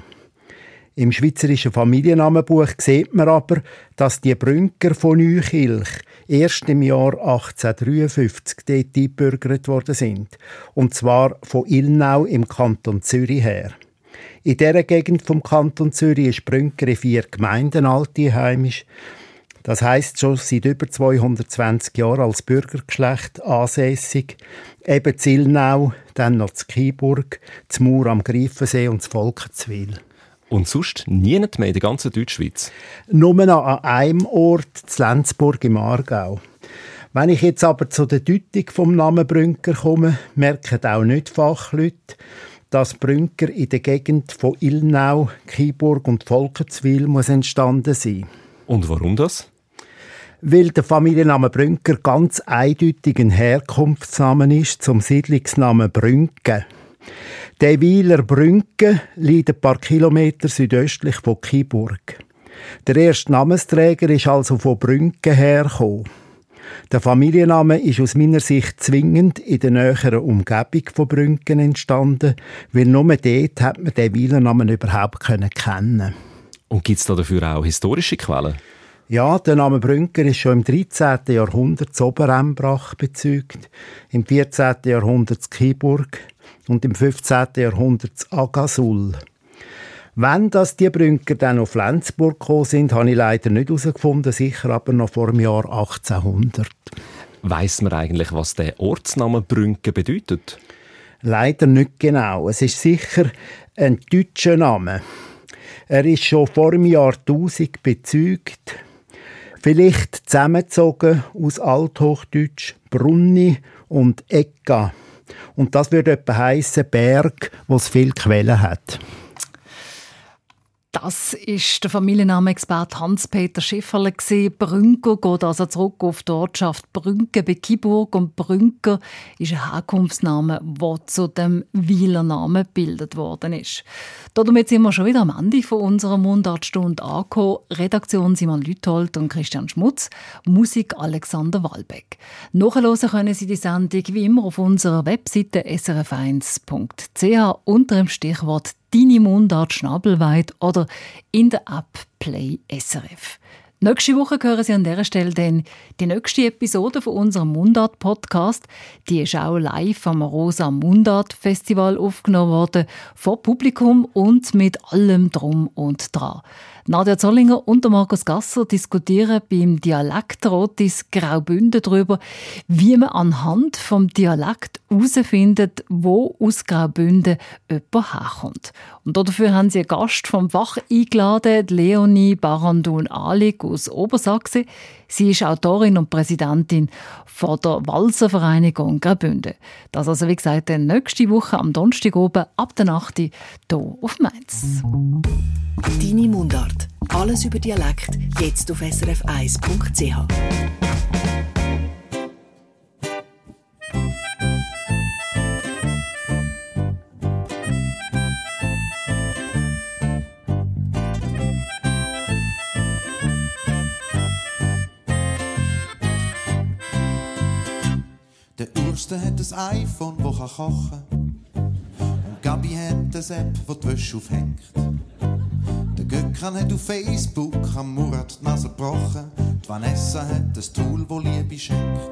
Im Schweizerischen Familiennamenbuch sieht man aber, dass die Brüngger von Neukirch erst im Jahr achtzehnhundertdreiundfünfzig dort eingebürgert worden sind. Und zwar von Illnau im Kanton Zürich her. In dieser Gegend vom Kanton Zürich ist Brüngger in vier Gemeinden altiheimisch. Das heisst schon seit über zweihundertzwanzig Jahren als Bürgergeschlecht ansässig. Eben in Illnau, dann noch in Kieburg, in Mur am Greifensee und in Volkzwil. Und sonst niemand mehr in der ganzen Deutschschweiz? Nur noch an einem Ort, in Lenzburg im Aargau. Wenn ich jetzt aber zu der Deutung vom Namen Brüngger komme, merken auch nicht Fachleute, dass Brüngger in der Gegend von Illnau, Kieburg und Volkenzwil muss entstanden sein. Und warum das? Weil der Familienname Brüngger ganz eindeutig ein Herkunftsname ist zum Siedlungsnamen Brünken. Der Weiler Brünken liegt ein paar Kilometer südöstlich von Kieburg. Der erste Namensträger ist also von Brünken hergekommen. Der Familienname ist aus meiner Sicht zwingend in der näheren Umgebung von Brünken entstanden, weil nur dort hat man den Weiler Namen überhaupt kennen. Und gibt es da dafür auch historische Quellen? Ja, der Name Brüngger ist schon im dreizehnten Jahrhundert zu Oberembrach bezeugt, im vierzehnten Jahrhundert zu Kieburg und im fünfzehnten Jahrhundert zu Agasul. Wenn das die Brüngger dann auf Lenzburg gekommen sind, habe ich leider nicht herausgefunden, sicher aber noch vor dem Jahr achtzehnhundert. Weiss man eigentlich, was der Ortsname Brünken bedeutet? Leider nicht genau. Es ist sicher ein deutscher Name. Er ist schon vor dem Jahr tausend bezeugt. Vielleicht zusammengezogen aus Althochdeutsch Brunni und Egga. Und das würde etwa heissen Berg, wo es viele Quellen hat. Das ist der Familiennamenexperte Hans-Peter Schifferle. Brüngger geht also zurück auf die Ortschaft Brünken bei Kieburg. Und Brüngger ist ein Herkunftsname, der zu dem Weiler Namen gebildet worden ist. Damit sind wir schon wieder am Ende von unserer Mundartstunde angekommen. Redaktion Simon Lüthold und Christian Schmutz, Musik Alexander Walbeck. Nachhören können Sie die Sendung wie immer auf unserer Webseite s r f eins punkt c h unter dem Stichwort «Deine Mundart schnabelweit» oder in der App «Play S R F». Nächste Woche hören Sie an dieser Stelle dann die nächste Episode von unserem Mundart-Podcast. Die ist auch live am Arosa Mundart-Festival aufgenommen worden, vor Publikum und mit allem Drum und Dran. Nadja Zollinger und Markus Gasser diskutieren beim Dialektrotis Graubünden darüber, wie man anhand vom Dialekt herausfindet, wo aus Graubünden jemand herkommt. Und dafür haben sie einen Gast vom Fach eingeladen, Leonie Barandun-Ahlig aus Obersachsen. Sie ist Autorin und Präsidentin von der Walservereinigung Graubünden. Das also, wie gesagt, nächste Woche am Donnerstag oben ab der Nacht hier auf Mainz. Deine Mundart. Alles über Dialekt. Jetzt auf s r f eins punkt c h. Der hat ein iPhone, das kann kochen kann. Und Gabi hat eine App, die die Wäsche aufhängt. Der Gökhan hat auf Facebook am Murat die Nase gebrochen. Die Vanessa hat ein Tool, das Liebe schenkt.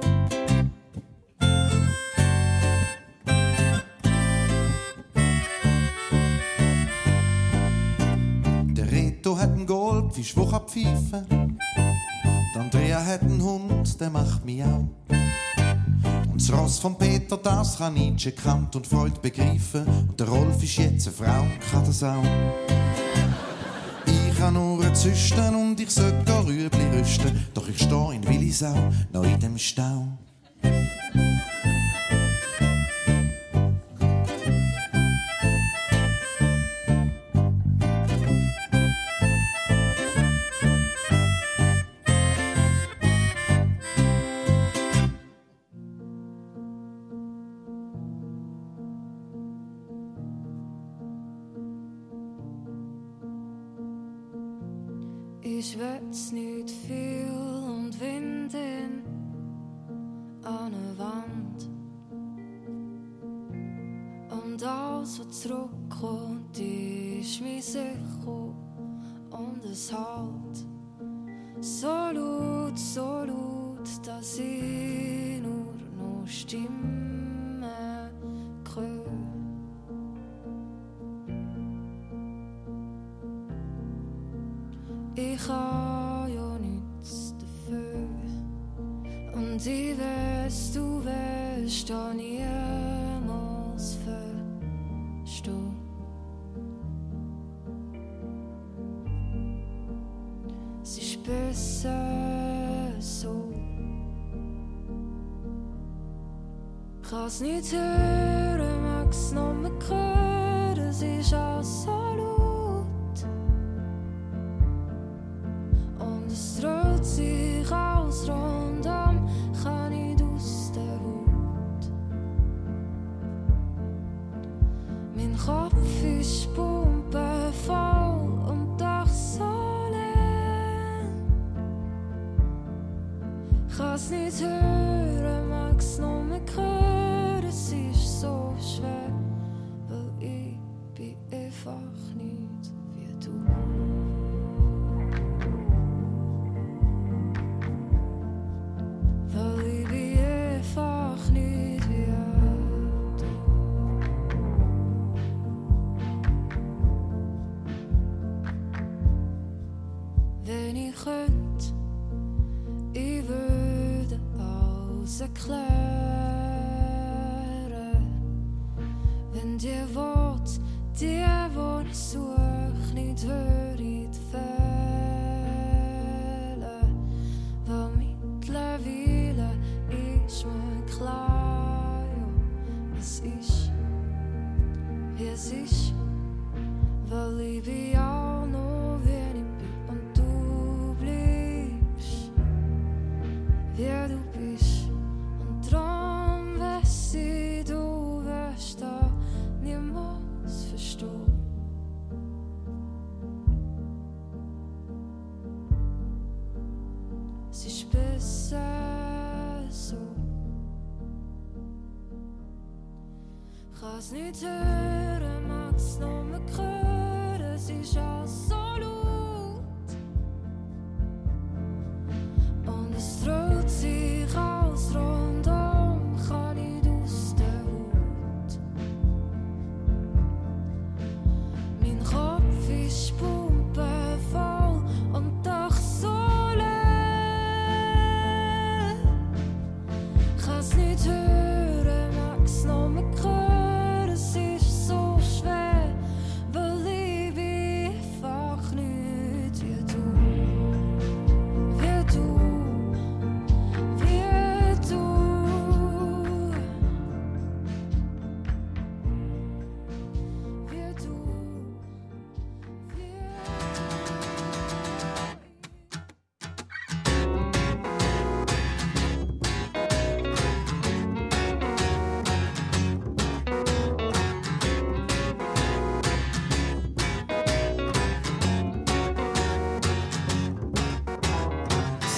Der Reto hat einen Goldfisch, der kann pfeifen. Die Andrea hat einen Hund, der macht mich auch. Das Ross von Peter, das kann Nietzsche, Kant und Freud begreifen. Und der Rolf ist jetzt eine Frau und kann das auch. Ich kann nur züchten und ich sollte gar Rüebli rüsten. Doch ich stehe in Willisau, noch in dem Stau. Ich werd's nicht viel und wind in an der Wand. Und alles, was zurückkommt, ist mein Sichel und es halt. So laut, so laut, dass ich nur noch Stimmen höre. Ich habe ja nichts dafür. Und ich weiß, du wirst da niemals verstehen. Es ist besser so. Ich kann's nicht hören, mag's noch mehr hören. Es ist auch so laut. Es dreht sich alles rundum, kann nicht aus der Haut. Mein Kopf ist pumpevoll und doch so leer. Ich kann's nicht hören, mag's nur mehr hören. Es ist so schwer, weil ich bin einfach nicht wie du.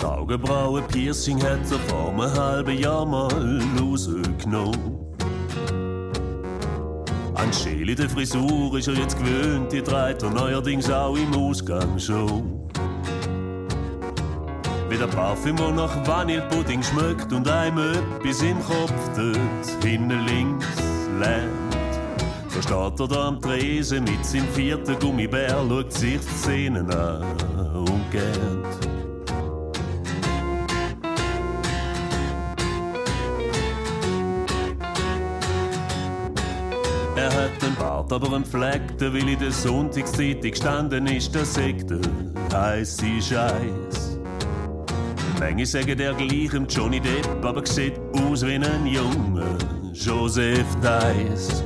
Augenbrauen Piercing hat er vor einem halben Jahr mal rausgenommen. An Schäle der Frisur ist er jetzt gewöhnt, die trägt er neuerdings auch im Ausgang schon. Wie der Parfüm, der nach Vanillepudding schmeckt und einem etwas im Kopf dort hinten links lernt. So steht er da am Tresen mit seinem vierten Gummibär, schaut sich die Szenen an und gärt. aber ein Fleck, der will in der Sonntagszeitung gestanden ist, der Sektor heisse Scheiß. Manche sagen der gleichem Johnny Depp, aber sieht aus wie ein Junge Joseph Deiss.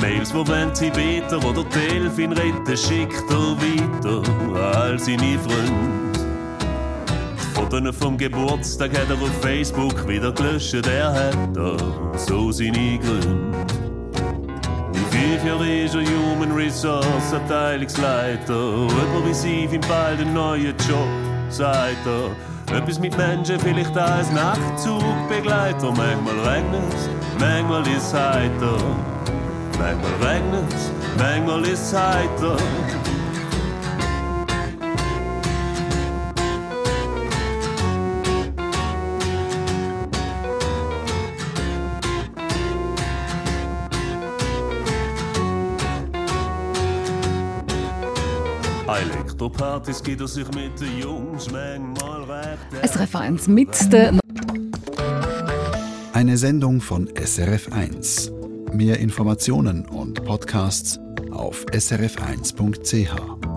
Mails, wo wollen sie Peter oder die Elfin retten, schickt er weiter all seine Freunde. Die Fotos vom Geburtstag hat er auf Facebook wieder gelöscht, er hat da so seine Gründe. In fünf Jahren ist er Human Resource Abteilungsleiter, übervisiv im bald einen neuen Job, sagt er. Etwas mit Menschen, vielleicht als Nachtzugbegleiter, manchmal regnet's, manchmal ist's heiter. Manchmal regnet, manchmal ist's heiter. Elektropartys gibt er sich mit den Jungs, manchmal recht. S R F eins mit der. Eine Sendung von S R F eins. Mehr Informationen und Podcasts auf S R F eins Punkt C H.